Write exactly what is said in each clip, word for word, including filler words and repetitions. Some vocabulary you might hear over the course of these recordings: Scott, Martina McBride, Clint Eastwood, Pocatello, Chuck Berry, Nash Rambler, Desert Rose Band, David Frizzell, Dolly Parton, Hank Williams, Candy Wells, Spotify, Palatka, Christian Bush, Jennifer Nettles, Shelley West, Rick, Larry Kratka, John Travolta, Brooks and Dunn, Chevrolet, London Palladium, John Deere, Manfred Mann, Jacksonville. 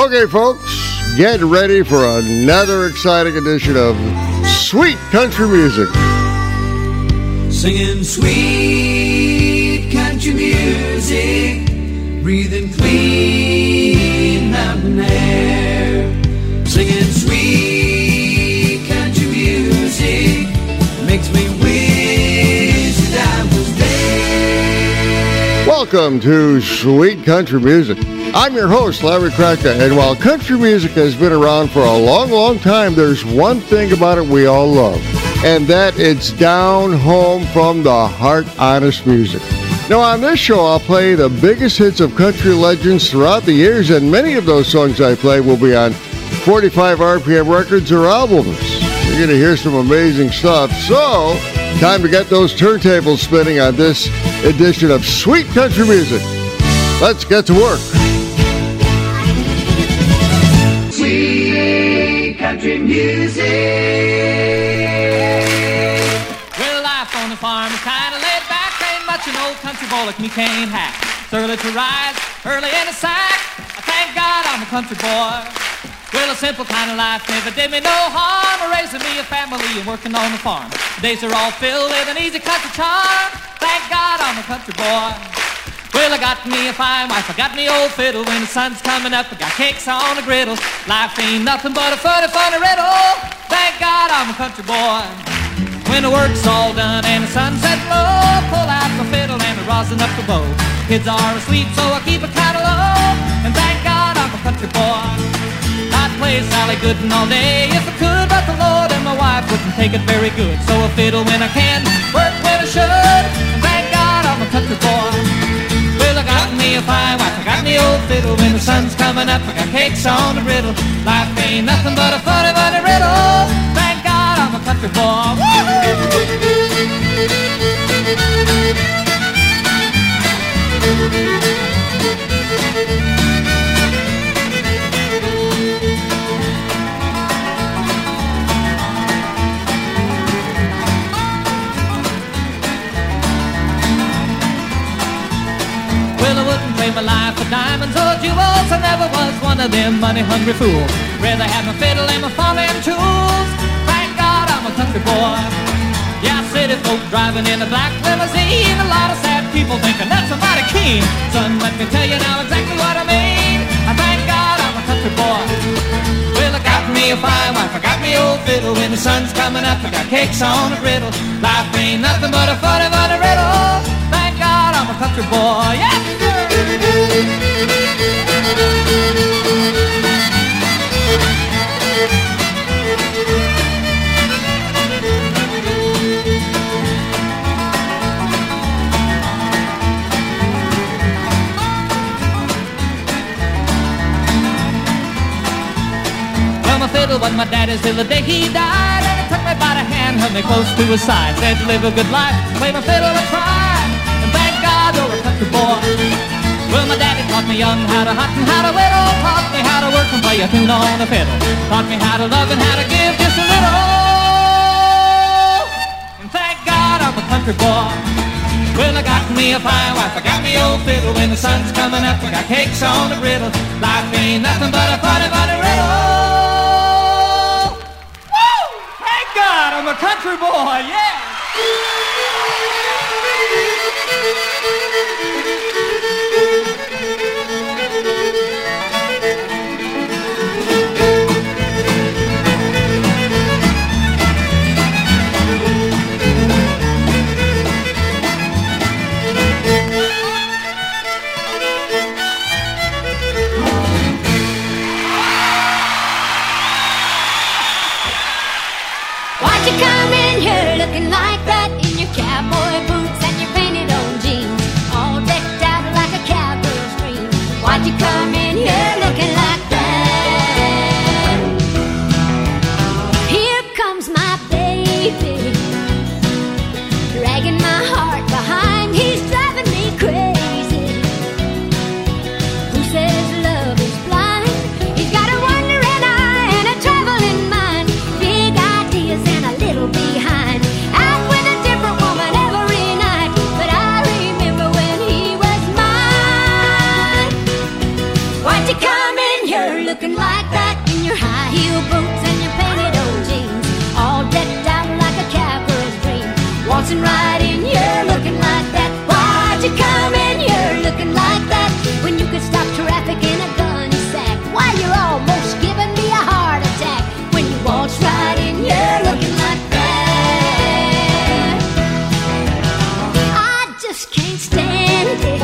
Okay, folks, get ready for another exciting edition of Sweet Country Music. Singing sweet country music, breathing clean mountain air. Singing sweet country music makes me wish that I was there. Welcome to Sweet Country Music. I'm your host, Larry Kratka, and while country music has been around for a long, long time, there's one thing about it we all love, and that it's down home from the heart, honest music. Now, on this show, I'll play the biggest hits of country legends throughout the years, and many of those songs I play will be on forty-five R P M records or albums. You're going to hear some amazing stuff, so time to get those turntables spinning on this edition of Sweet Country Music. Let's get to work. Country music. Well, life on the farm is kind of laid back. Ain't much an old country boy like me can't hack. It's early to rise, early in the sack. I thank God I'm a country boy. Well, a simple kind of life never did me no harm. Raising me a family and working on the farm. The days are all filled with an easy country charm. Thank God I'm a country boy. Well, I got me a fine wife, I got me old fiddle. When the sun's coming up, I got cakes on the griddle. Life ain't nothing but a funny, funny riddle. Thank God I'm a country boy. When the work's all done and the sunset low, pull out the fiddle and I rosin up the bow. Kids are asleep, so I keep it kind of low. And thank God I'm a country boy. I'd play Sally Gooden all day if I could, but the Lord and my wife wouldn't take it very good. So I fiddle when I can, work when I should. And thank God I'm a country boy. I got me a fine wife, I got me old fiddle. When the sun's coming up, I got cakes on the riddle. Life ain't nothing but a funny, funny riddle. Thank God I'm a country boy. My life for diamonds or jewels, I never was one of them money-hungry fools. Rather have my fiddle and my farming tools. Thank God I'm a country boy. Yeah, city folk driving in a black limousine. A lot of sad people thinking that's a mighty keen. Son, let me tell you now exactly what I mean. I thank God I'm a country boy. Well, I got me a fine wife, I got me old fiddle. When the sun's coming up, I got cakes on a griddle. Life ain't nothing but a funny, funny riddle. Thank God I'm a country boy. Yeah. Well, my fiddle was my daddy's till the day he died, and he took me by the hand, held me close to his side, said to live a good life, play my fiddle and cry, and thank God you're a country boy. Well, my daddy taught me young how to hunt and how to whittle. Taught me how to work and play a tune on the fiddle. Taught me how to love and how to give just a little. And thank God I'm a country boy. Well, I got me a fine wife, I got me old fiddle. When the sun's coming up, I got cakes on the griddle. Life ain't nothing but a funny, funny riddle. Woo! Thank God I'm a country boy, yeah! I And you're looking like that in your high heel boots and your painted old jeans, all decked out like a cowgirl's dream. Waltzing right in, you're looking like that. Why'd you come in? You're looking like that when you could stop traffic in a gunny sack. Why, you're almost giving me a heart attack when you waltz right in. You're looking like that. I just can't stand it.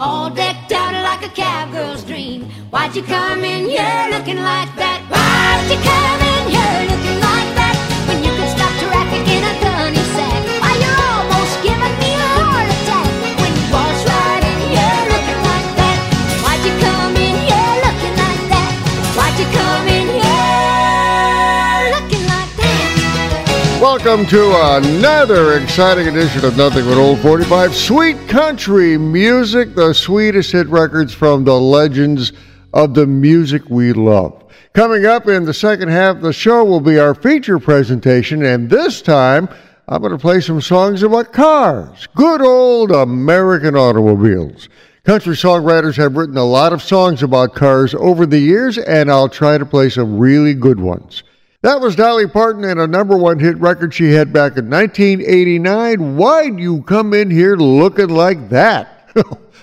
All decked out like a cowgirl's dream. Why'd you come in here looking like that? Why'd you come in here looking like that when you could stop traffic in a gunny sack? Why, you're almost giving me a heart attack when you waltz right in here looking like that. Why'd you come in here looking like that? Why'd you come in here looking like that? Welcome to another exciting edition of Nothing But Old forty-five. Sweet country music, the sweetest hit records from the legends of the music we love. Coming up in the second half of the show will be our feature presentation, and this time I'm going to play some songs about cars, good old American automobiles. Country songwriters have written a lot of songs about cars over the years, and I'll try to play some really good ones. That was Dolly Parton and a number one hit record she had back in nineteen eighty-nine, Why'd You Come In Here Looking Like That?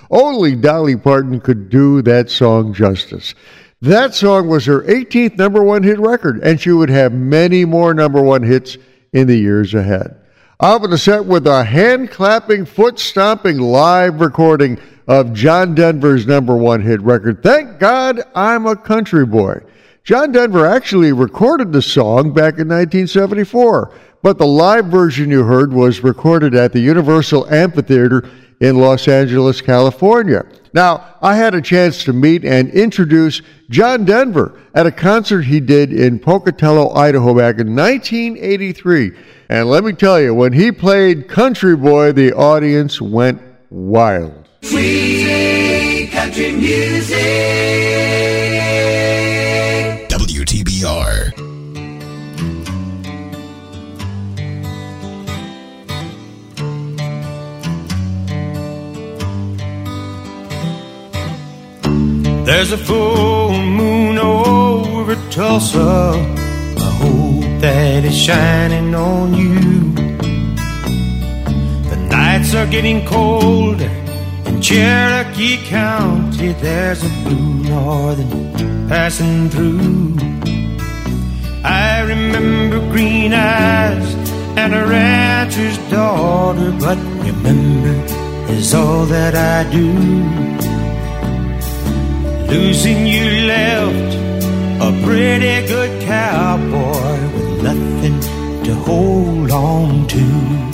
Only Dolly Parton could do that song justice. That song was her eighteenth number one hit record, and she would have many more number one hits in the years ahead. Off the set with a hand-clapping, foot-stomping live recording of John Denver's number one hit record, Thank God I'm a Country Boy. John Denver actually recorded the song back in nineteen seventy-four, but the live version you heard was recorded at the Universal Amphitheater in Los Angeles, California. Now, I had a chance to meet and introduce John Denver at a concert he did in Pocatello, Idaho back in nineteen eighty-three. And let me tell you, when he played Country Boy, the audience went wild. Sweet country music. T B R. There's a full moon over Tulsa. I hope that it's shining on you. The nights are getting colder. In Cherokee County, there's a blue northern passing through. I remember green eyes and a rancher's daughter, but remember is all that I do. Losing you left a pretty good cowboy with nothing to hold on to.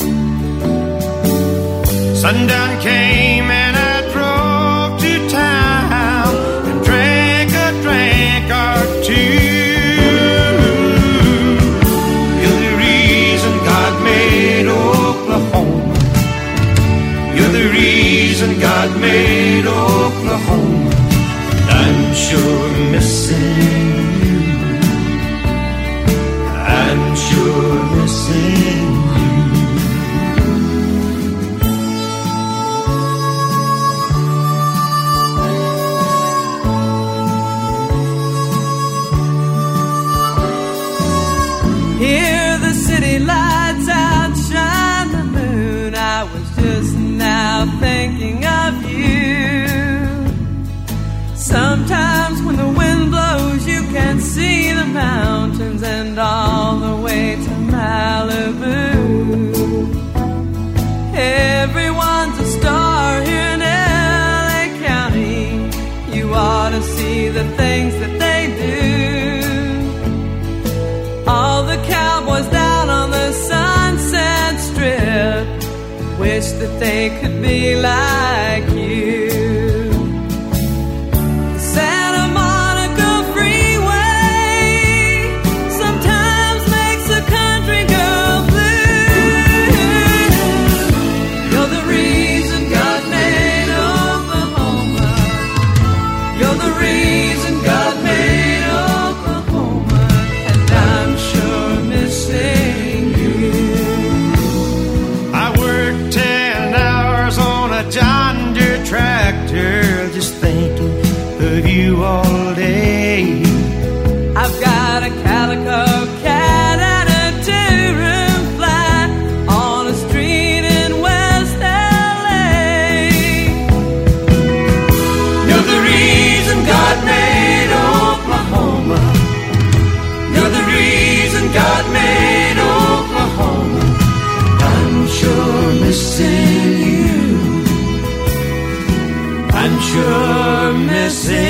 Sundown came and I drove to town and drank a drink or two. You're the reason God made Oklahoma, and I'm sure missing you. I'm sure missing you. Hear the city lights outshine the moon. I was just now thinking of you. Sometimes when the wind blows, you can see the mountains and all the way to Malibu. Everyone's a star. they could be like you. The Santa Monica freeway sometimes makes a country girl blue. You're the reason God made Oklahoma. You're the reason God made Oklahoma, and I'm sure missing. John Deere tractor, just thinking of you all day. I've got a calico cat and a two-room flat on a street in West L A. You're the reason God made Oklahoma. You're the reason God made Oklahoma. I'm sure missing you. I'm sure missing you.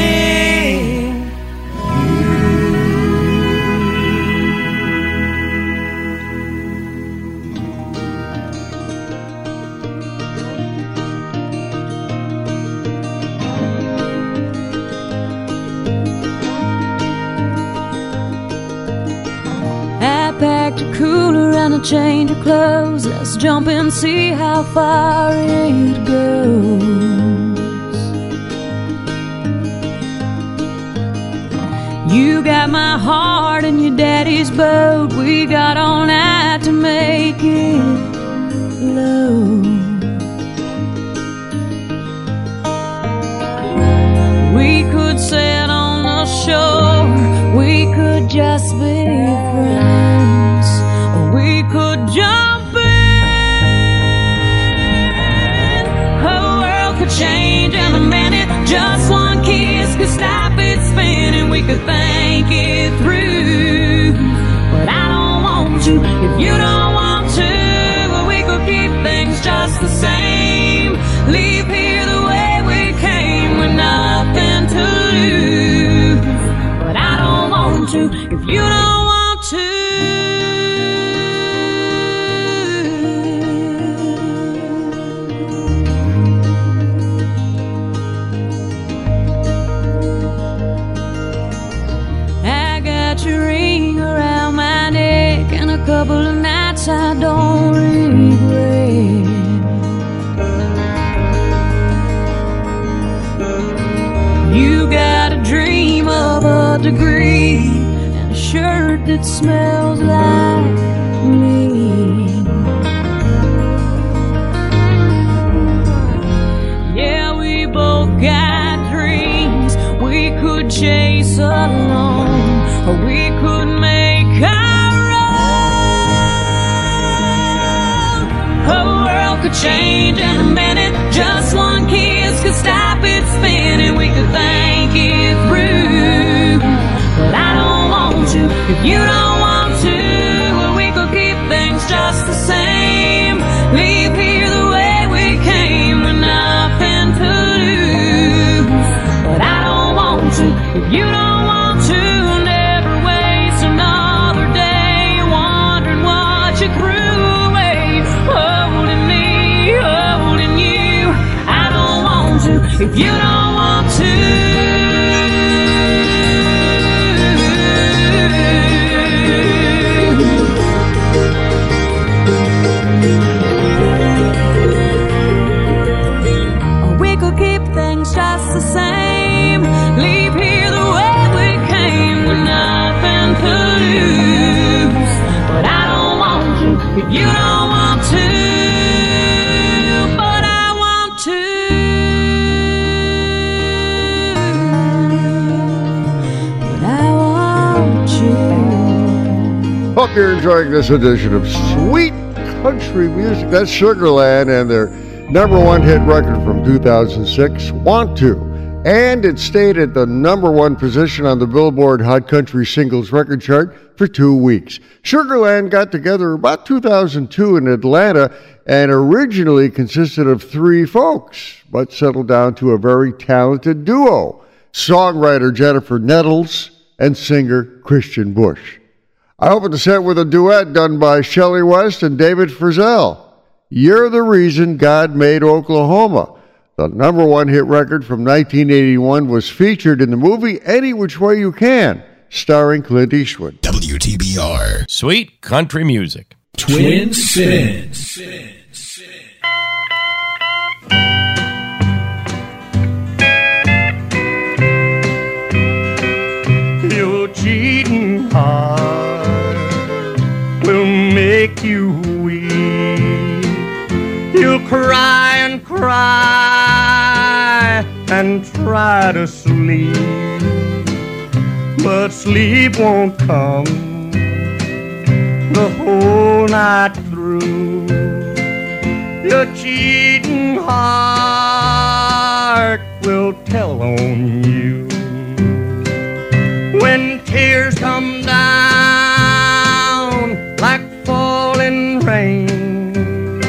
I packed a cooler and a change of clothes. Let's jump and see how far it goes. You got my heart in your daddy's boat. We got all night to make it low. We could sit on the shore. We could just be friends. Or we could jump in. Whole world could change in a minute. Just one kiss could stop it spinning. We could think it through. But I don't want you if you don't want to. But we could keep things just the same. Leave here the way we came with nothing to lose. But I don't want you if you don't want to. Couple of nights I don't regret. You got a dream of a degree and a shirt that smells like me. Yeah, we both got dreams we could chase alone, or we could make up. Could change in a minute. Just one kiss could stop it spinning. We could think it through. But I don't want to if you don't want to. Well, we could keep things just the same. Leave here the way we came with nothing to do. But I don't want to if you don't want to. Never waste another day wondering what you threw. If you don't want to, we could keep things just the same. Leave here the way we came with nothing to lose. But I don't want you if you don't want to. Hope you're enjoying this edition of Sweet Country Music. That's Sugarland and their number one hit record from two thousand six, Want To. And it stayed at the number one position on the Billboard Hot Country Singles Record Chart for two weeks. Sugarland got together about two thousand two in Atlanta and originally consisted of three folks, but settled down to a very talented duo, songwriter Jennifer Nettles and singer Christian Bush. I opened the set with a duet done by Shelley West and David Frizzell. You're the Reason God Made Oklahoma. The number one hit record from nineteen eighty-one was featured in the movie Any Which Way You Can, starring Clint Eastwood. W T B R. Sweet country music. Twin Sins. Your cheating heart will make you weep. You'll cry and cry and try to sleep, but sleep won't come the whole night through. Your cheating heart will tell on you. When tears come down like falling rain,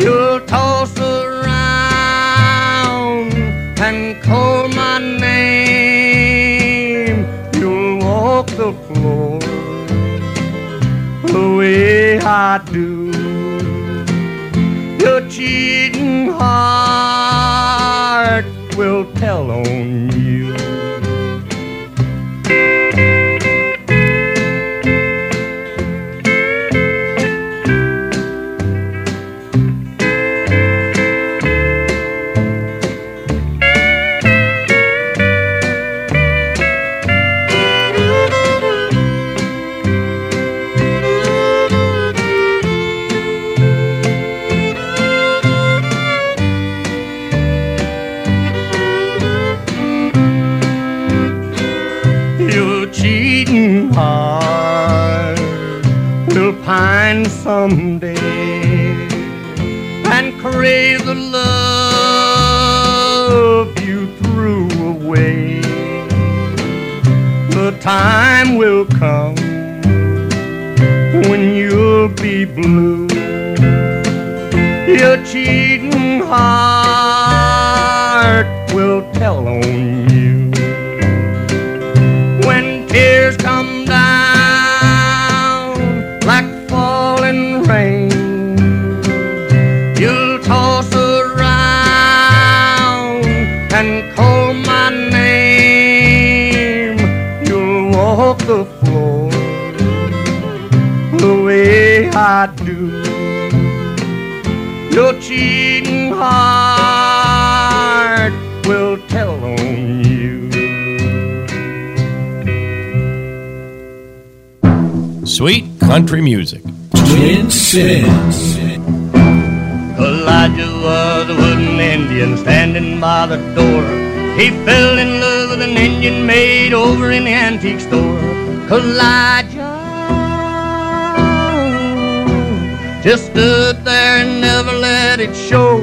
you'll toss around and call my name. You'll walk the floor the way I do. Your cheating heart will tell on you. Someday and crave the love you threw away. The time will come when you'll be blue. Your cheating heart will tell on you. When tears come down like falling rain, you'll toss around and call my name. You'll walk the floor the way I do. Your cheating heart will tell on you. Sweet country music. Twin Sins. Elijah was a wooden Indian standing by the door. He fell in love with an Indian maid over in the antique store. Elijah just stood there and never let it show,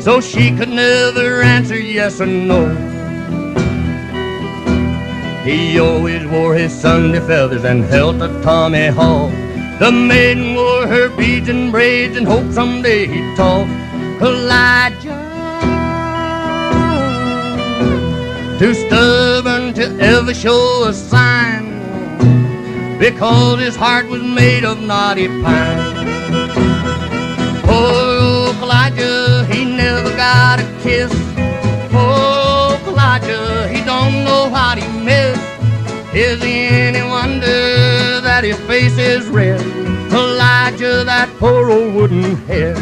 so she could never answer yes or no. He always wore his Sunday feathers and held a Tommy Hall. The maiden wore her beads and braids and hoped someday he'd talk. Elijah, too stubborn to ever show a sign, because his heart was made of knotty pine. Poor old Elijah, he never got a kiss. Poor old Elijah, he don't know what he missed. Is it any wonder that his face is red? Elijah, that poor old wooden head.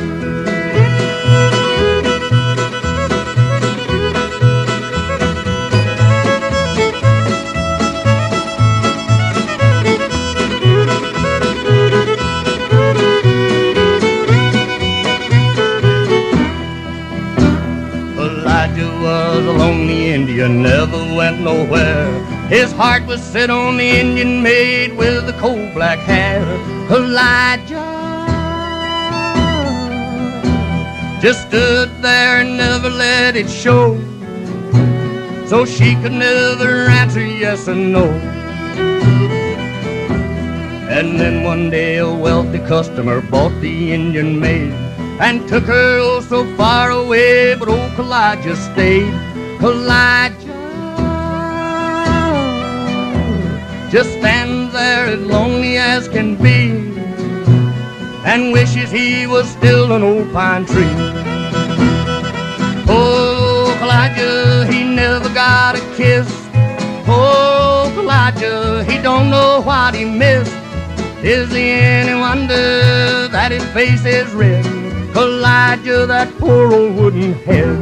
Elijah was a lonely Indian, never went nowhere. His heart was set on the Indian maid with the coal black hair. Elijah just stood there and never let it show, so she could never answer yes or no. And then one day a wealthy customer bought the Indian maid and took her oh so far away, but old Elijah stayed. Elijah just stands there as lonely as can be, and wishes he was still an old pine tree. Oh, Palatka, he never got a kiss. Oh, Palatka, he don't know what he missed. Is there any wonder that his face is red? Palatka, that poor old wooden head.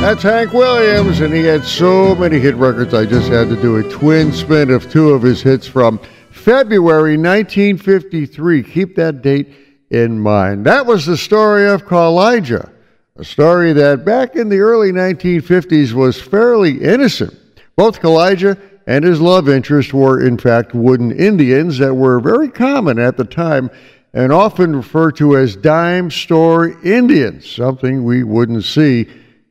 That's Hank Williams, and he had so many hit records, I just had to do a twin spin of two of his hits from February nineteen fifty-three. Keep that date in mind. That was the story of Kaw-Liga, a story that back in the early nineteen fifties was fairly innocent. Both Kaw-Liga and his love interest were, in fact, wooden Indians that were very common at the time and often referred to as dime store Indians, something we wouldn't see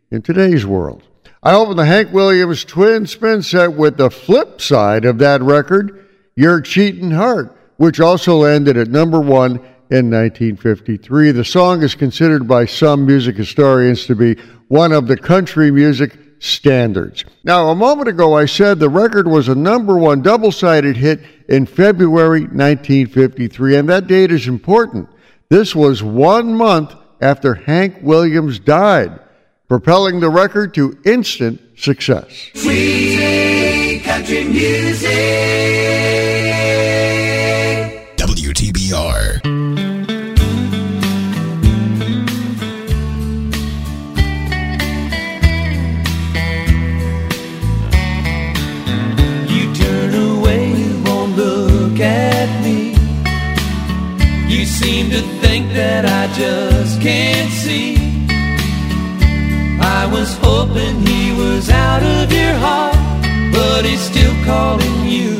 in today's world. I opened the Hank Williams twin spin set with the flip side of that record, Your Cheatin' Heart, which also landed at number one in nineteen fifty-three. The song is considered by some music historians to be one of the country music standards. Now, a moment ago I said the record was a number one double-sided hit in February nineteen fifty-three, and that date is important. This was one month after Hank Williams died, propelling the record to instant success. Sweet country music. W T B R. You turn away, won't look at me. You seem to think that I just can't see. I was hoping he was out of your heart, but he's still calling you.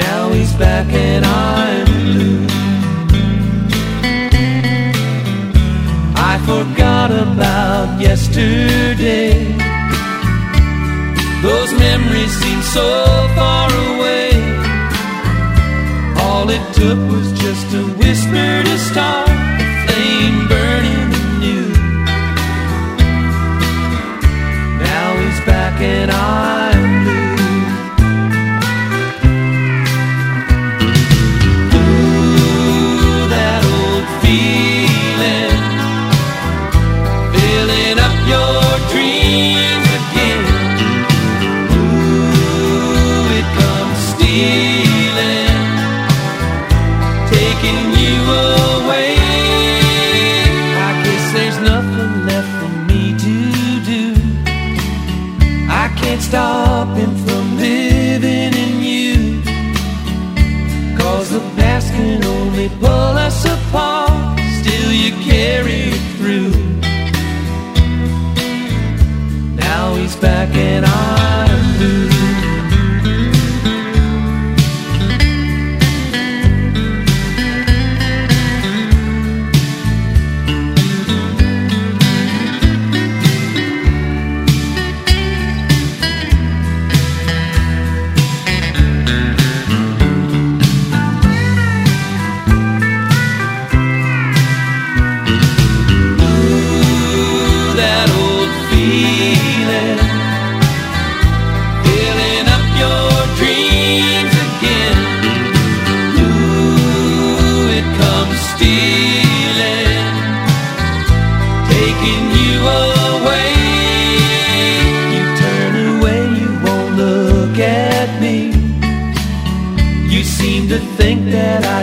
Now he's back and I'm blue. I forgot about yesterday. Those memories seem so far away. All it took was just a whisper to start a flame burning. Back and I'm blue. Ooh, that old feeling, filling up your dreams again. Ooh, it comes stealing, taking you away. I guess there's nothing left for me to do. I can't stop him from living in you, cause the past can only pull us apart. Still you carry it through. Now he's back and I'm blue.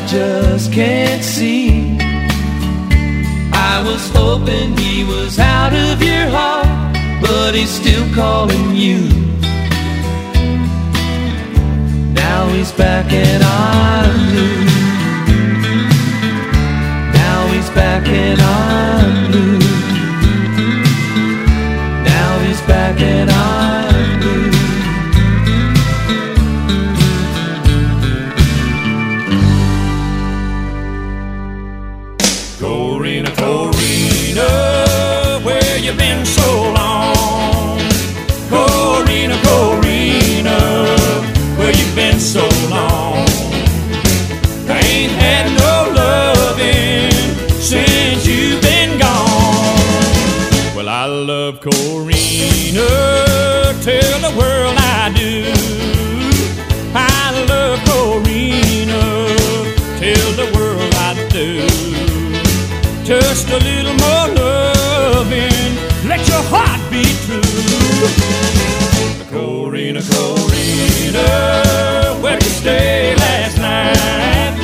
Just can't see. I was hoping he was out of your heart, but he's still calling you. Now he's back and I'm blue. Now he's back and I'm blue. Now he's back and I'm blue. So long, I ain't had no loving since you've been gone. Well, I love Corina, tell the world I do. I love Corina. just a little more loving. Let your heart be true. Corina, Corina, where did you stay last night?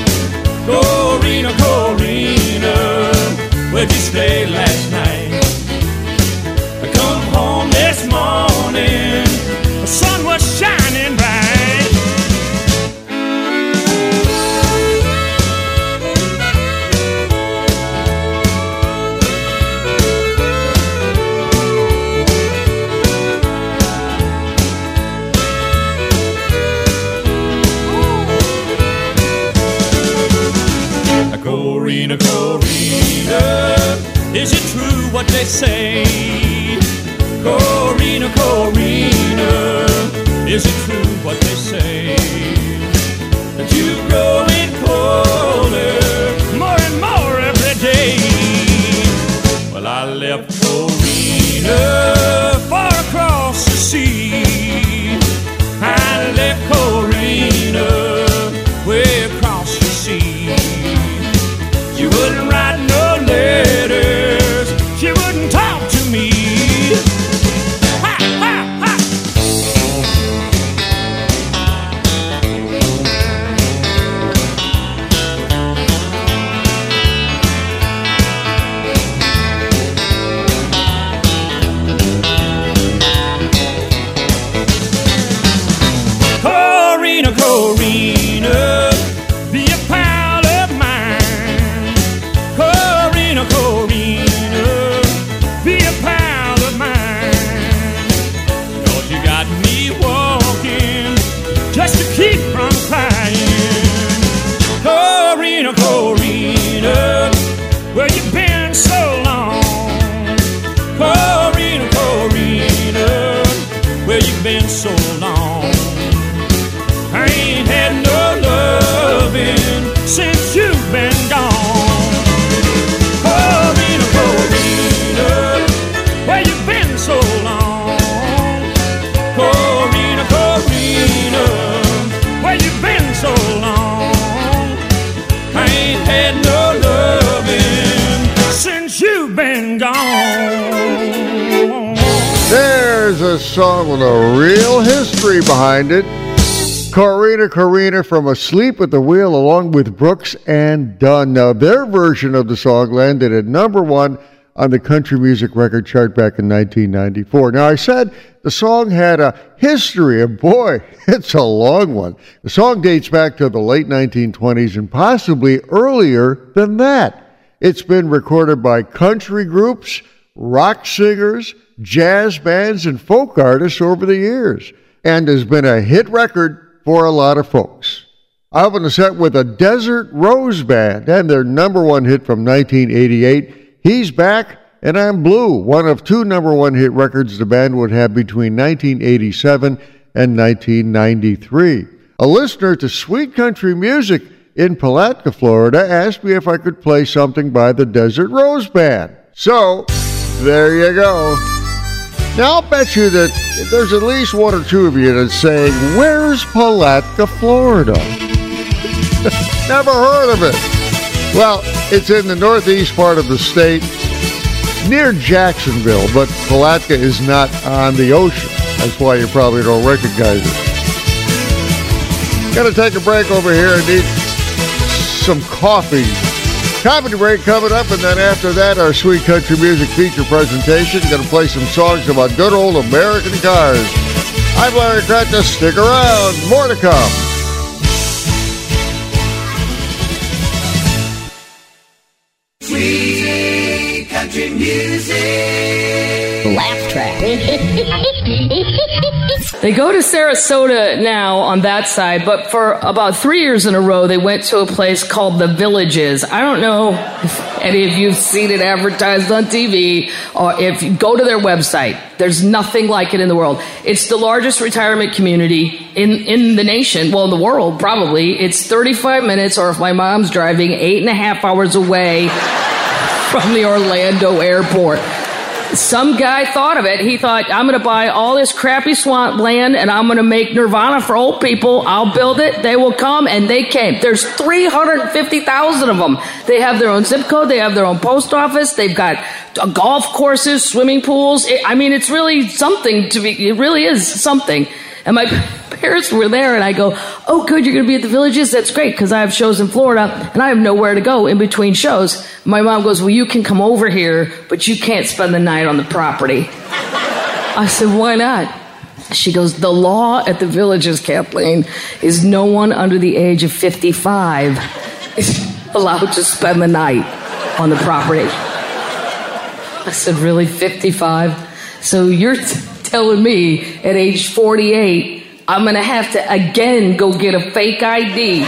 Corina, Corina, where did you stay last night? I come home this morning, the sun was shining bright. Corina, Corina, is it true what they say? Corina, Corina, is it true what they say? That you're growing colder, more and more every day. Well, I left Corina far across the sea. I left Corina way across the sea. She wouldn't write no letters, she wouldn't talk to me. Ha, ha, ha. Corina, Corina, be a so long. I ain't had no loving since you've been gone. Corina, Corina, where you been so long? Corina, Corina, where you been so long? I ain't had no loving since you've been gone. There's a song with a real history behind it. Corina, Corina from Asleep at the Wheel, along with Brooks and Dunn. Now, their version of the song landed at number one on the country music record chart back in nineteen ninety-four. Now, I said the song had a history, and boy, it's a long one. The song dates back to the late nineteen twenties and possibly earlier than that. It's been recorded by country groups, rock singers, jazz bands, and folk artists over the years, and has been a hit record for a lot of folks. I opened the set with a Desert Rose Band and their number one hit from nineteen eighty-eight, He's Back and I'm Blue, one of two number one hit records the band would have between nineteen eighty-seven and nineteen ninety-three. A listener to Sweet Country Music in Palatka, Florida, asked me if I could play something by the Desert Rose Band. So, there you go. Now, I'll bet you that there's at least one or two of you that's saying, where's Palatka, Florida? Never heard of it. Well, it's in the northeast part of the state, near Jacksonville, but Palatka is not on the ocean. That's why you probably don't recognize it. Gonna take a break over here and eat some coffee. Comedy break coming up, and then after that, our Sweet Country Music feature presentation. Going to play some songs about good old American cars. I'm Larry Kratka. Stick around. More to come. Sweet Country Music. Laugh track. They go to Sarasota now on that side, but for about three years in a row, they went to a place called The Villages. I don't know if any of you have seen it advertised on T V, or if you go to their website. There's nothing like it in the world. It's the largest retirement community in, in the nation, well, in the world, probably. It's thirty-five minutes, or if my mom's driving, eight and a half hours away from the Orlando airport. some guy thought of it. He thought, I'm going to buy all this crappy swamp land and I'm going to make Nirvana for old people. I'll build it. They will come. And they came. There's three hundred fifty thousand of them. They have their own zip code. They have their own post office. They've got golf courses, swimming pools. It, I mean, it's really something to be, it really is something. And my parents were there, and I go, oh, good, you're going to be at the Villages? That's great, because I have shows in Florida, and I have nowhere to go in between shows. My mom goes, well, you can come over here, but you can't spend the night on the property. I said, why not? She goes, the law at the Villages, Kathleen, is no one under the age of fifty-five is allowed to spend the night on the property. I said, really, fifty-five? So you're t- telling me at age forty-eight, I'm going to have to again go get a fake I D.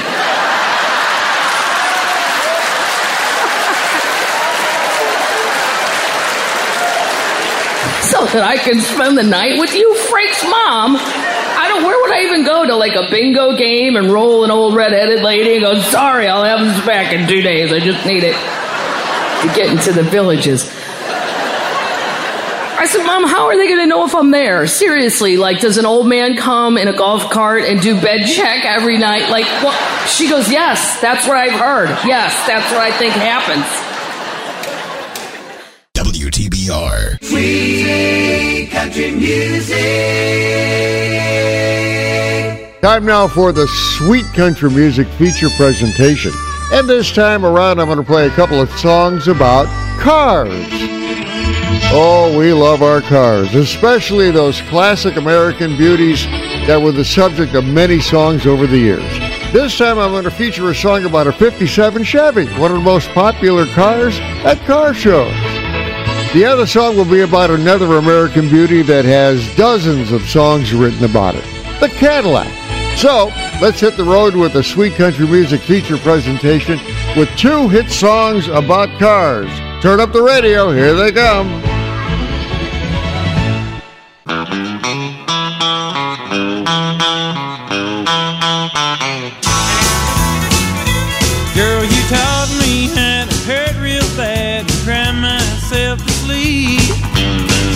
So that I can spend the night with you freaks, Mom. I don't, where would I even go to like a bingo game and roll an old redheaded lady and go, sorry, I'll have this back in two days. I just need it to get into the Villages. I said, Mom, how are they going to know if I'm there? Seriously, like, does an old man come in a golf cart and do bed check every night? Like, what? She goes, yes, that's what I've heard. Yes, that's what I think happens. W T B R. Free country music. Time now for the Sweet Country Music feature presentation. And this time around, I'm going to play a couple of songs about cars. Oh, we love our cars, especially those classic American beauties that were the subject of many songs over the years. This time I'm going to feature a song about a fifty-seven Chevy, one of the most popular cars at car shows. The other song will be about another American beauty that has dozens of songs written about it, the Cadillac. So, let's hit the road with a Sweet Country Music feature presentation with two hit songs about cars. Turn up the radio, here they come. Girl, you taught me how to hurt real bad and cry myself to sleep.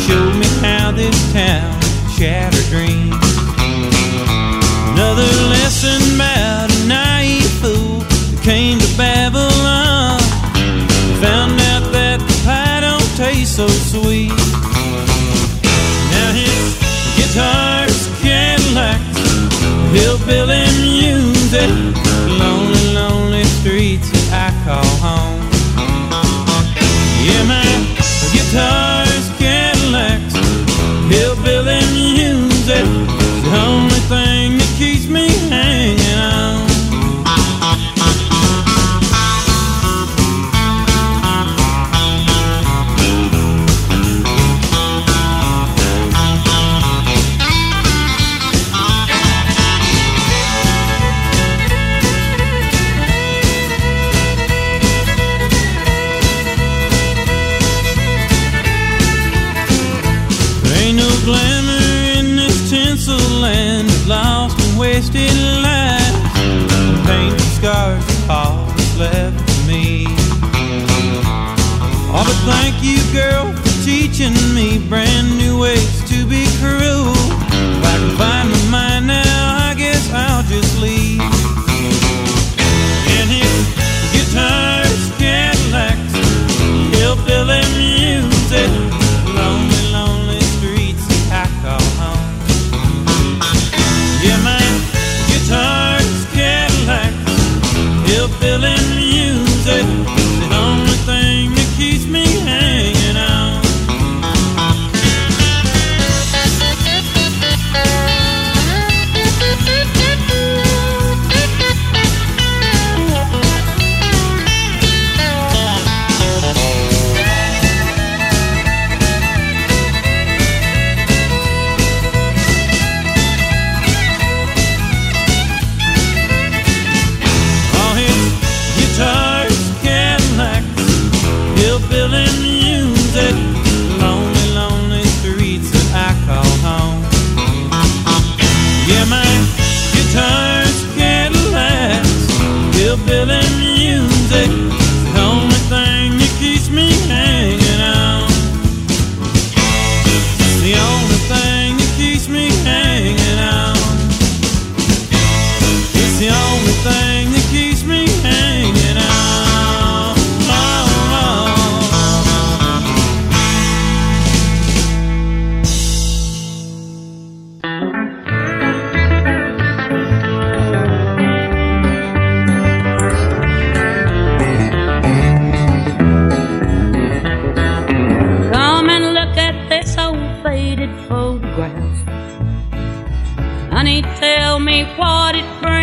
Showed me how this town shattered dreams. Another lesson about a naive fool that came to Babylon. Found out that the pie don't taste so sweet. Now his guitars, Cadillacs, hillbilly music, lonely, lonely streets that I call home. Yeah, my guitars, Cadillacs, hillbilly music, the only thing that keeps me hanging on. Wasted lives, painted scars, all that's left of me. Oh, but thank you, girl, for teaching me brand new ways to be cruel. If I can find my mind now, I guess I'll just leave. And his guitars, Cadillacs, hillbilly music, lonely, lonely streets I call home. Yeah, my guitars, Cadillacs, hillbilly music, the only thing that keeps me hanging on.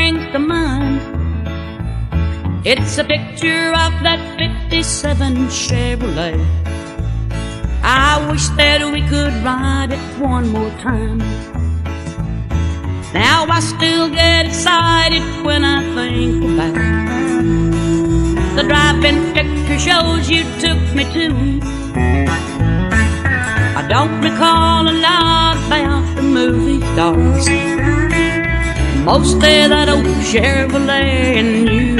brings to mind. It's a picture of that fifty-seven Chevrolet. I wish that we could ride it one more time. Now I still get excited when I think about it. The driving picture shows you took me to. I don't recall a lot about the movie stars, mostly that old Chevrolet and you.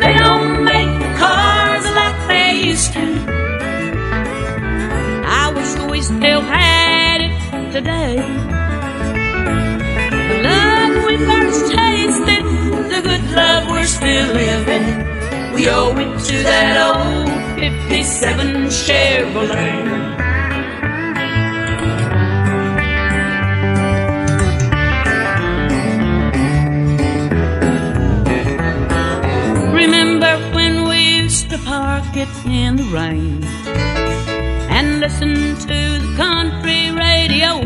They don't make cars like they used to. I wish we still had it today. The love we first tasted, the good love we're still living, we owe it to that old fifty-seven Chevrolet. Remember when we used to park it in the rain and listen to the country radio?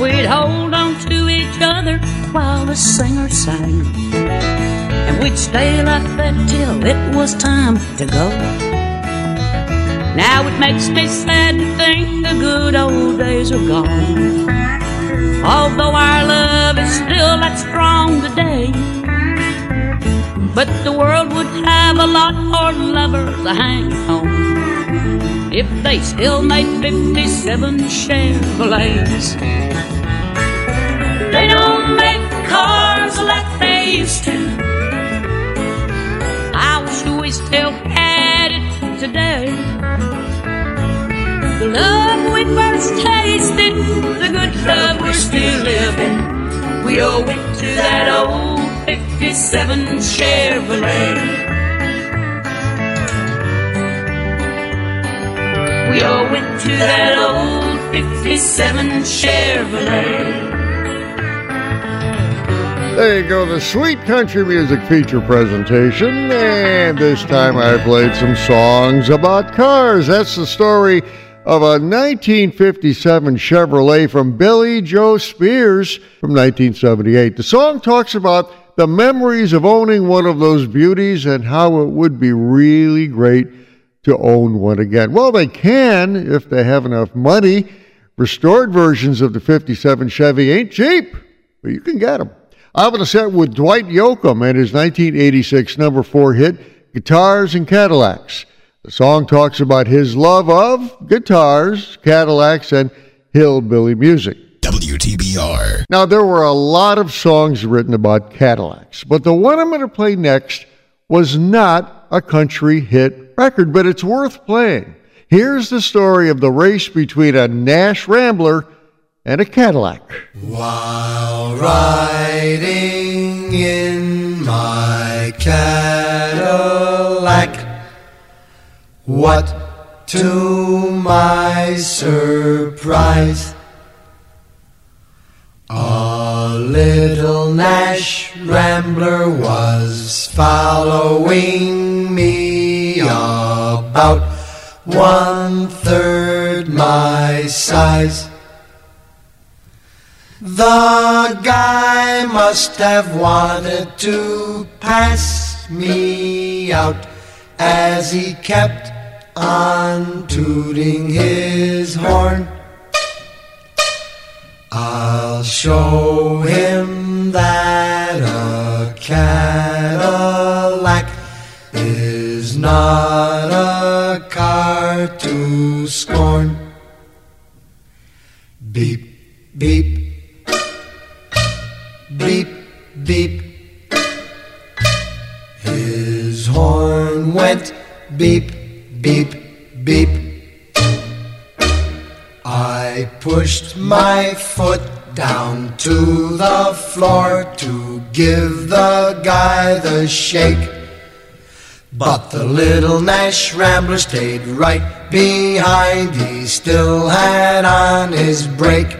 We'd hold on to each other while the singer sang, and we'd stay like that till it was time to go. Now it makes me sad to think the good old days are gone. Although our love is still that strong today, but the world would have a lot more lovers to hang on if they still made fifty-seven Chevrolets. They don't make cars like they used to. We still had it today. The love we first tasted, the good love we're still living, we owe it to that old fifty-seven Chevrolet. We owe it to that old fifty-seven Chevrolet. There you go, the Sweet Country Music feature presentation, and this time I played some songs about cars. That's the story of a nineteen fifty-seven Chevrolet from Billy Joe Spears from nineteen seventy-eight. The song talks about the memories of owning one of those beauties and how it would be really great to own one again. Well, they can if they have enough money. Restored versions of the fifty-seven Chevy ain't cheap, but you can get them. I was set with Dwight Yoakam and his nineteen eighty-six number four hit, Guitars and Cadillacs. The song talks about his love of guitars, Cadillacs, and hillbilly music. W T B R. Now, there were a lot of songs written about Cadillacs, but the one I'm going to play next was not a country hit record, but it's worth playing. Here's the story of the race between a Nash Rambler and a Cadillac. While riding in my Cadillac, what to my surprise, a little Nash Rambler was following me about one-third my size. The guy must have wanted to pass me out as he kept on tooting his horn. I'll show him that a Cadillac is not a car to scorn. Beep, beep. Beep, beep. His horn went beep, beep, beep. I pushed my foot down to the floor to give the guy the shake, but the little Nash Rambler stayed right behind. He still had on his brake.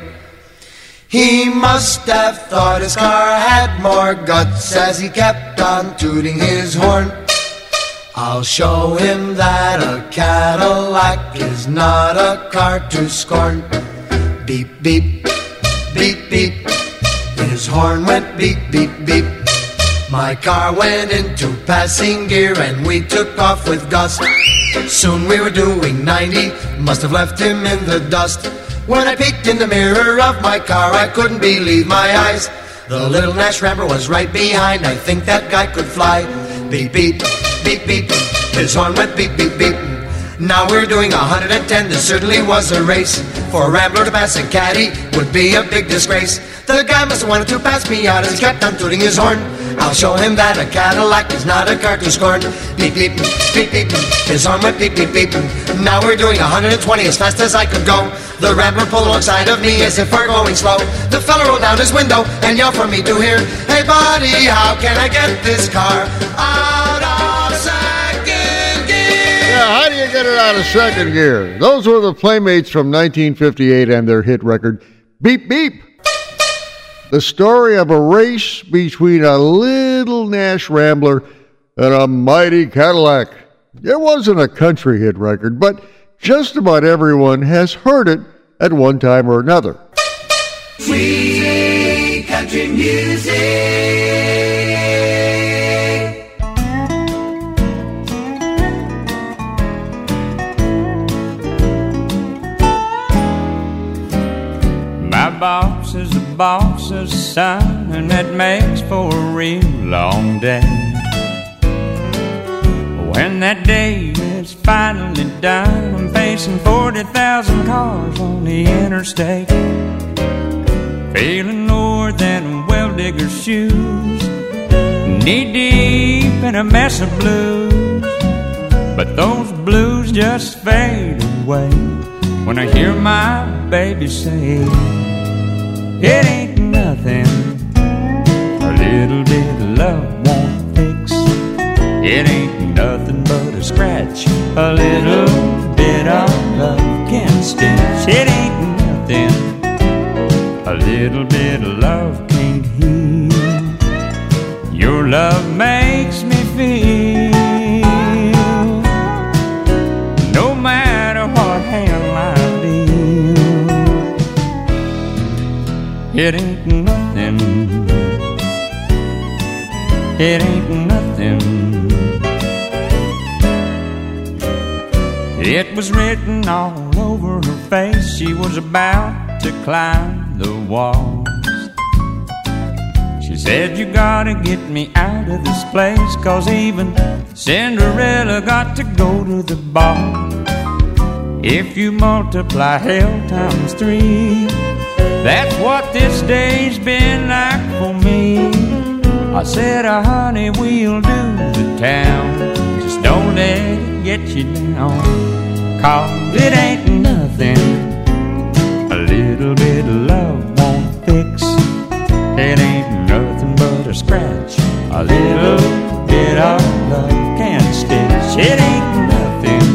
He must have thought his car had more guts as he kept on tooting his horn. I'll show him that a Cadillac is not a car to scorn. Beep, beep, beep, beep. His horn went beep, beep, beep. My car went into passing gear and we took off with dust. Soon we were doing ninety, must have left him in the dust. When I peeked in the mirror of my car, I couldn't believe my eyes. The little Nash Rambler was right behind. I think that guy could fly. Beep, beep, beep, beep. His horn went beep, beep, beep. Now we're doing a hundred and ten, this certainly was a race. For a Rambler to pass a caddy would be a big disgrace. The guy must have wanted to pass me out and kept on tooting his horn. I'll show him that a Cadillac is not a car to scorn. Beep, beep, beep, beep, his arm went beep, beep, beep. Now we're doing a hundred and twenty as fast as I could go. The Rambler pulled alongside of me as if we're going slow. The fella rolled down his window and yelled for me to hear, "Hey buddy, how can I get this car out of second gear?" Yeah, how do you get it out of second gear? Those were the Playmates from nineteen fifty-eight and their hit record, Beep, Beep. The story of a race between a little Nash Rambler and a mighty Cadillac. It wasn't a country hit record, but just about everyone has heard it at one time or another. Sweet country music. My boss is a box of sun, and that makes for a real long day. When that day is finally done, I'm facing forty thousand cars on the interstate, feeling more than a well digger's shoes, knee deep in a mess of blues. But those blues just fade away when I hear my baby say, "It ain't nothing a little bit of love won't fix. It ain't nothing but a scratch a little bit of love can stitch. It ain't nothing a little bit of love can't heal. Your love makes me feel, no matter what hand I feel. It ain't nothing, it ain't nothing." It was written all over her face, she was about to climb the walls. She said, "You gotta get me out of this place, 'cause even Cinderella got to go to the ball. If you multiply hell times three, that's what this day's been like for me." I said, "Oh, honey, we'll do the town, just don't let it get you down. 'Cause it ain't nothing a little bit of love won't fix. It ain't nothing but a scratch a little bit of love can stitch. It ain't nothing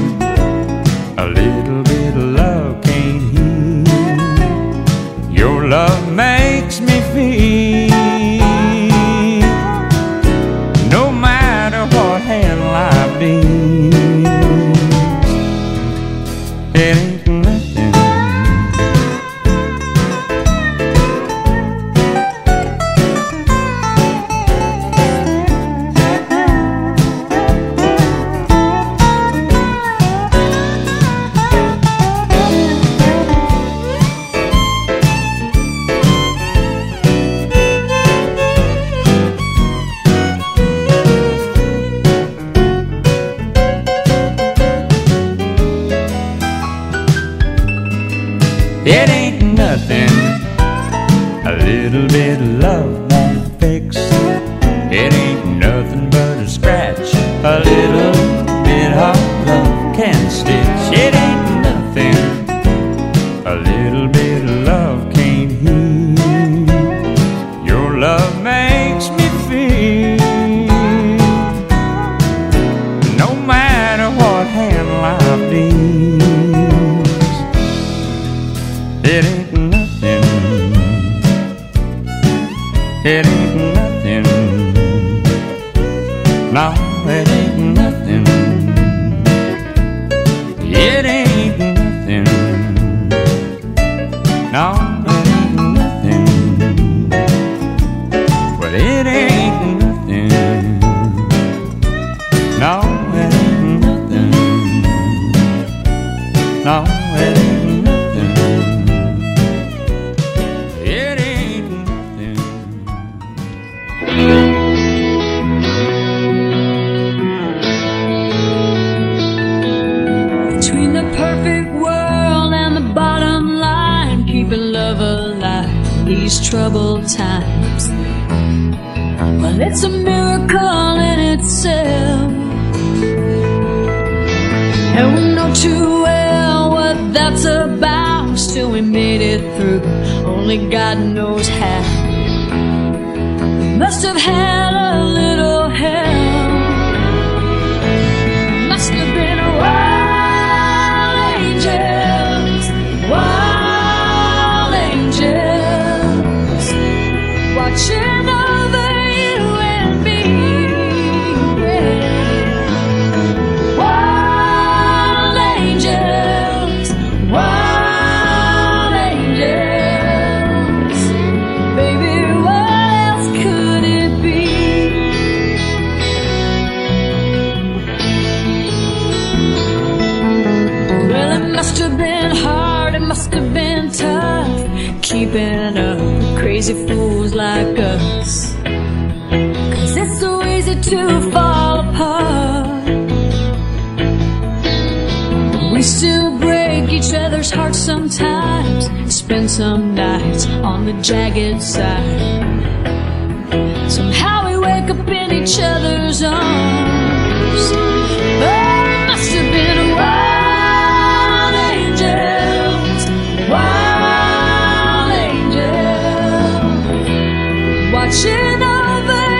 a little bit of love can't heal. Your love makes me feel, no matter what hand life deals. It ain't nothing." It ain't nothing a little bit of love won't fix. It ain't nothing but a scratch a little bit of love can stitch. It ain't nothing a little bit of love can't heal. Your love makes me feel, no matter what hand life deals. It ain't nothing, it ain't nothing, no, it ain't nothing, it ain't nothing, no, it ain't nothing, It's a miracle in itself. And we know too well what that's about. Still we made it through, only God knows how. Must have had a little help. Must have been a wild angels, wild angels, watching over you and me. Wild angels, wild angels, baby. Must have been hard, it must have been tough, keeping up crazy fools like us. Cause it's so easy to fall apart. We still break each other's hearts sometimes, spend some nights on the jagged side. Somehow we wake up in each other's arms. But it must have been a while. Wild angel, watching over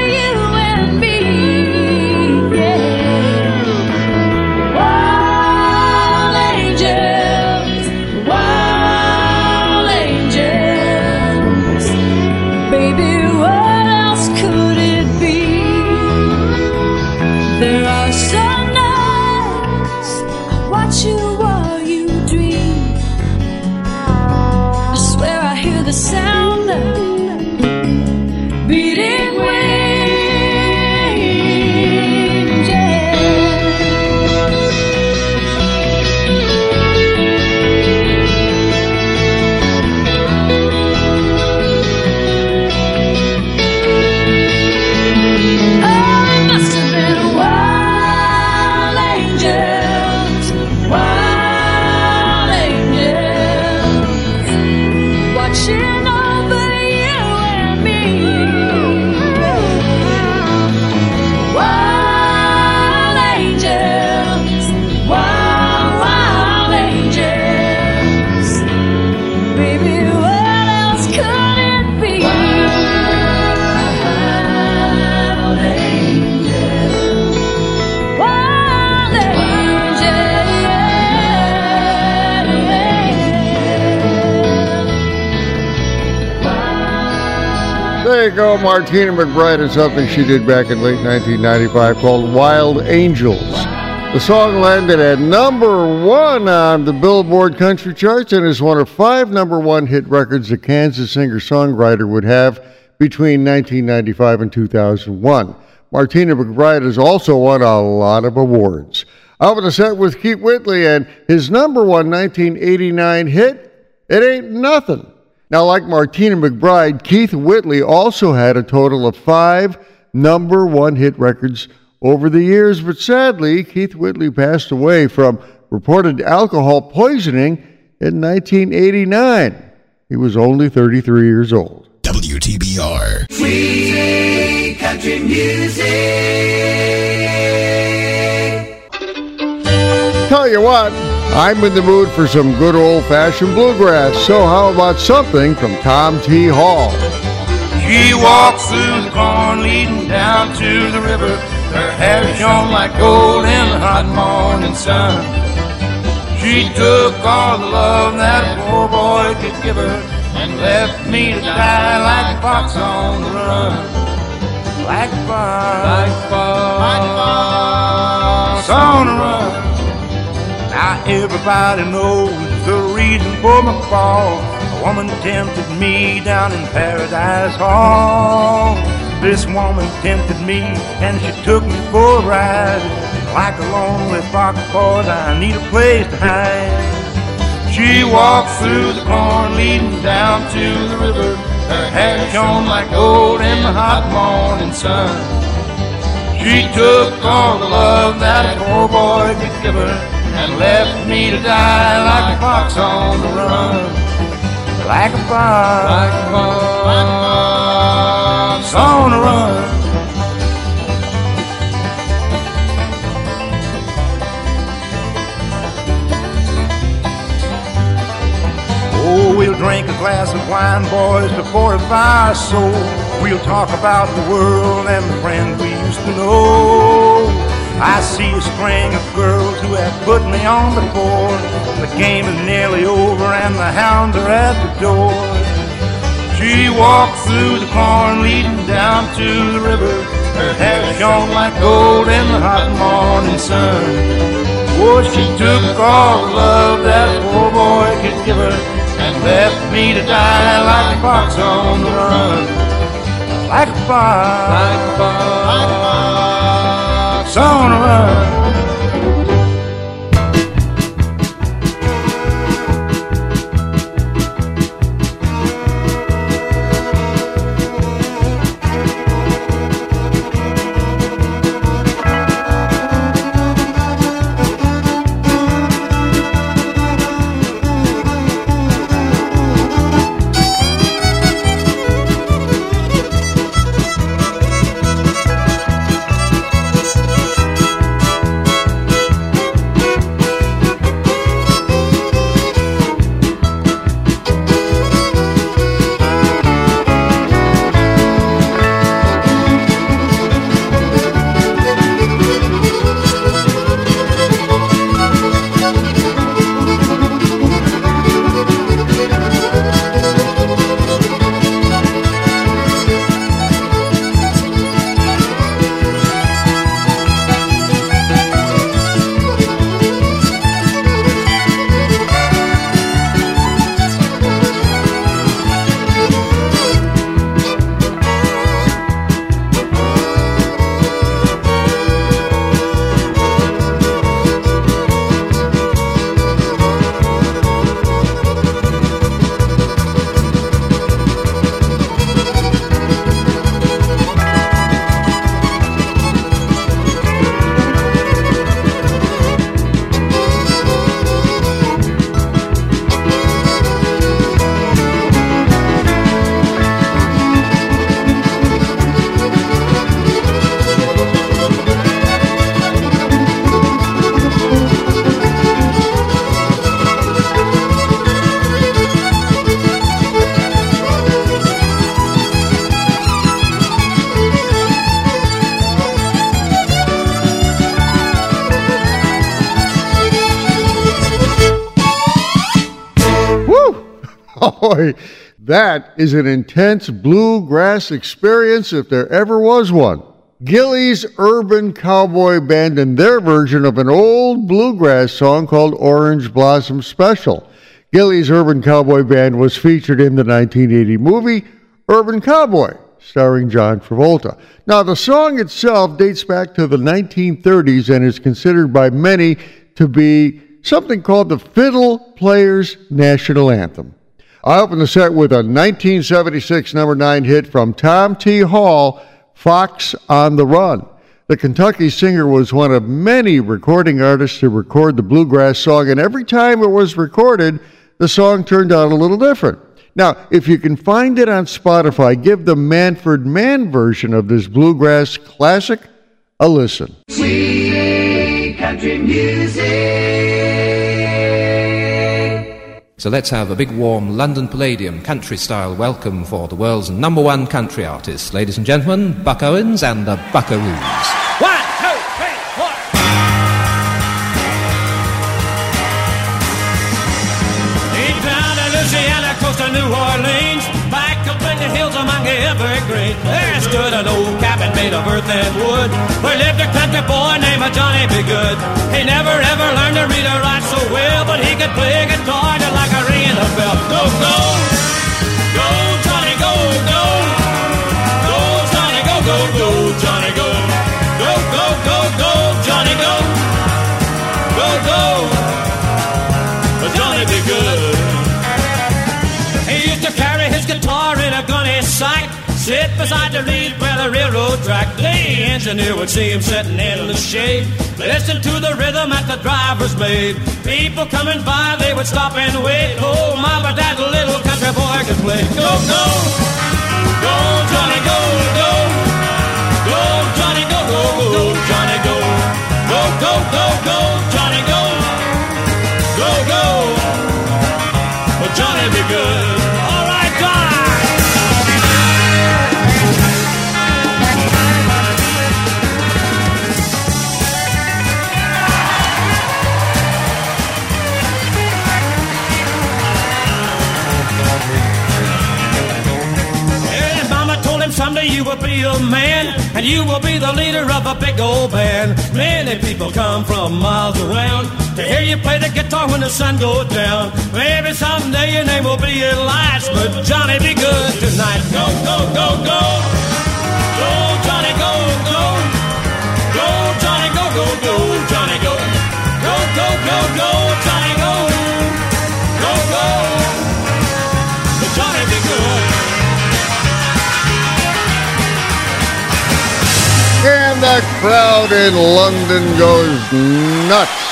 you and me, yeah. Wild angels, wild angels, baby, what else could it be? There are some nights I watch you. The sound of beating wings, yeah. Oh, it must have been wild angels, wild There you go, Martina McBride and something she did back in late nineteen ninety-five called Wild Angels. The song landed at number one on the Billboard Country Charts and is one of five number one hit records a Kansas singer-songwriter would have between nineteen ninety-five and two thousand one. Martina McBride has also won a lot of awards. Out on the set with Keith Whitley and his number one nineteen eighty-nine hit, It Ain't Nothing. Now, like Martina McBride, Keith Whitley also had a total of five number one hit records over the years, but sadly, Keith Whitley passed away from reported alcohol poisoning in nineteen eighty-nine. He was only thirty-three years old. W T B R. Free country music. Tell you what. I'm in the mood for some good old-fashioned bluegrass, so how about something from Tom T. Hall? She walks through the corn leading down to the river. Her hair shone like gold in the hot morning sun. She took all the love that a poor boy could give her and left me to die like a fox on the run. Like a fox, like a fox on the run. Now everybody knows the reason for my fall. A woman tempted me down in Paradise Hall. This woman tempted me and she took me for a ride. Like a lonely fox, boys, I need a place to hide. She walked through the corn leading down to the river. Her hair shone like gold in the hot morning sun. She took all the love that a poor boy could give her and left me to die like a fox on the run. Like a fox, like a fox, like a fox on the run. We'll drink a glass of wine, boys, to fortify our soul. We'll talk about the world and the friends we used to know. I see a string of girls who have put me on the floor. The game is nearly over and the hounds are at the door. She walked through the corn leading down to the river. Her hair shone like gold in the hot morning sun. Oh, she took all the love that poor boy could give her and left me to die like a fox on the run. Like a fox, like a fox, like a fox on the run. Boy, that is an intense bluegrass experience if there ever was one. Gilly's Urban Cowboy Band and their version of an old bluegrass song called Orange Blossom Special. Gilly's Urban Cowboy Band was featured in the nineteen eighty movie Urban Cowboy, starring John Travolta. Now, the song itself dates back to the nineteen thirties and is considered by many to be something called the Fiddle Players' National Anthem. I opened the set with a nineteen seventy-six number nine hit from Tom T. Hall, Fox on the Run. The Kentucky singer was one of many recording artists to record the bluegrass song, and every time it was recorded, the song turned out a little different. Now, if you can find it on Spotify, give the Manfred Mann version of this bluegrass classic a listen. Sweet country music. So let's have a big, warm London Palladium country-style welcome for the world's number one country artist. Ladies and gentlemen, Buck Owens and the Buckaroos. One, two, three, four. Deep down in Louisiana, close to New Orleans, back up in the hills among the evergreens, there stood an old cabin made of earth and wood, where lived a country boy named Johnny B. Good. He never, ever learned to read or write so well, but he could play a guitar just like a ringing a bell. Go, go, go, Johnny, go, go, go, Johnny, go, go, go, Johnny, go, go, go, go, go, Johnny, go, go, go, Johnny be good. He used to carry his guitar in a gunny sight, sit beside the lead by the railroad track. The engineer would see him sitting in the shade, listen to the rhythm that the drivers made. People coming by, they would stop and wait. Oh, my, but that little country boy could play. Go, go, go, Johnny, go, go, go, Johnny, go, go, go, Johnny, go, go, go, go, go, Johnny, go, go, go, Johnny, be good. will be a man, and you will be the leader of a big old band. Many people come from miles around to hear you play the guitar when the sun goes down. Maybe someday your name will be in lights, but Johnny, be good tonight. Go, go, go, go. Go, Johnny, go, go. Go, Johnny, go, go, go. Johnny, go. Go, go, go, go, Johnny, go. Go, go. Johnny, be good. And the crowd in London goes nuts.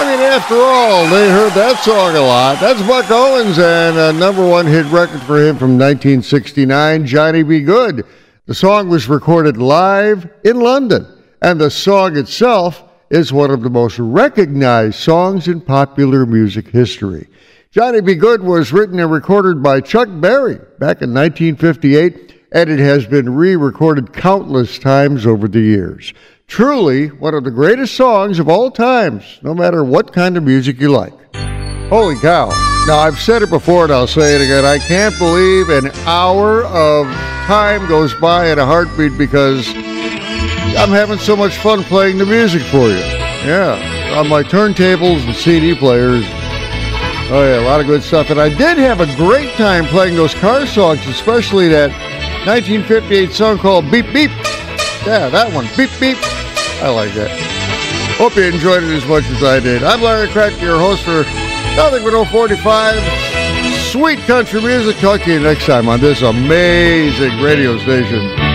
I mean, after all, they heard that song a lot. That's Buck Owens and a number one hit record for him from nineteen sixty-nine, Johnny Be Good. The song was recorded live in London, and the song itself is one of the most recognized songs in popular music history. Johnny Be Good was written and recorded by Chuck Berry back in nineteen fifty-eight, and it has been re-recorded countless times over the years. Truly one of the greatest songs of all times, no matter what kind of music you like. Holy cow. Now, I've said it before, and I'll say it again. I can't believe an hour of time goes by in a heartbeat because I'm having so much fun playing the music for you. Yeah, on my turntables and C D players. Oh, yeah, a lot of good stuff. And I did have a great time playing those car songs, especially that nineteen fifty-eight song called Beep Beep. Yeah, that one. Beep Beep. I like that. Hope you enjoyed it as much as I did. I'm Larry Kratka, your host for Nothing But oh forty-five. Sweet country music. Talk to you next time on this amazing radio station.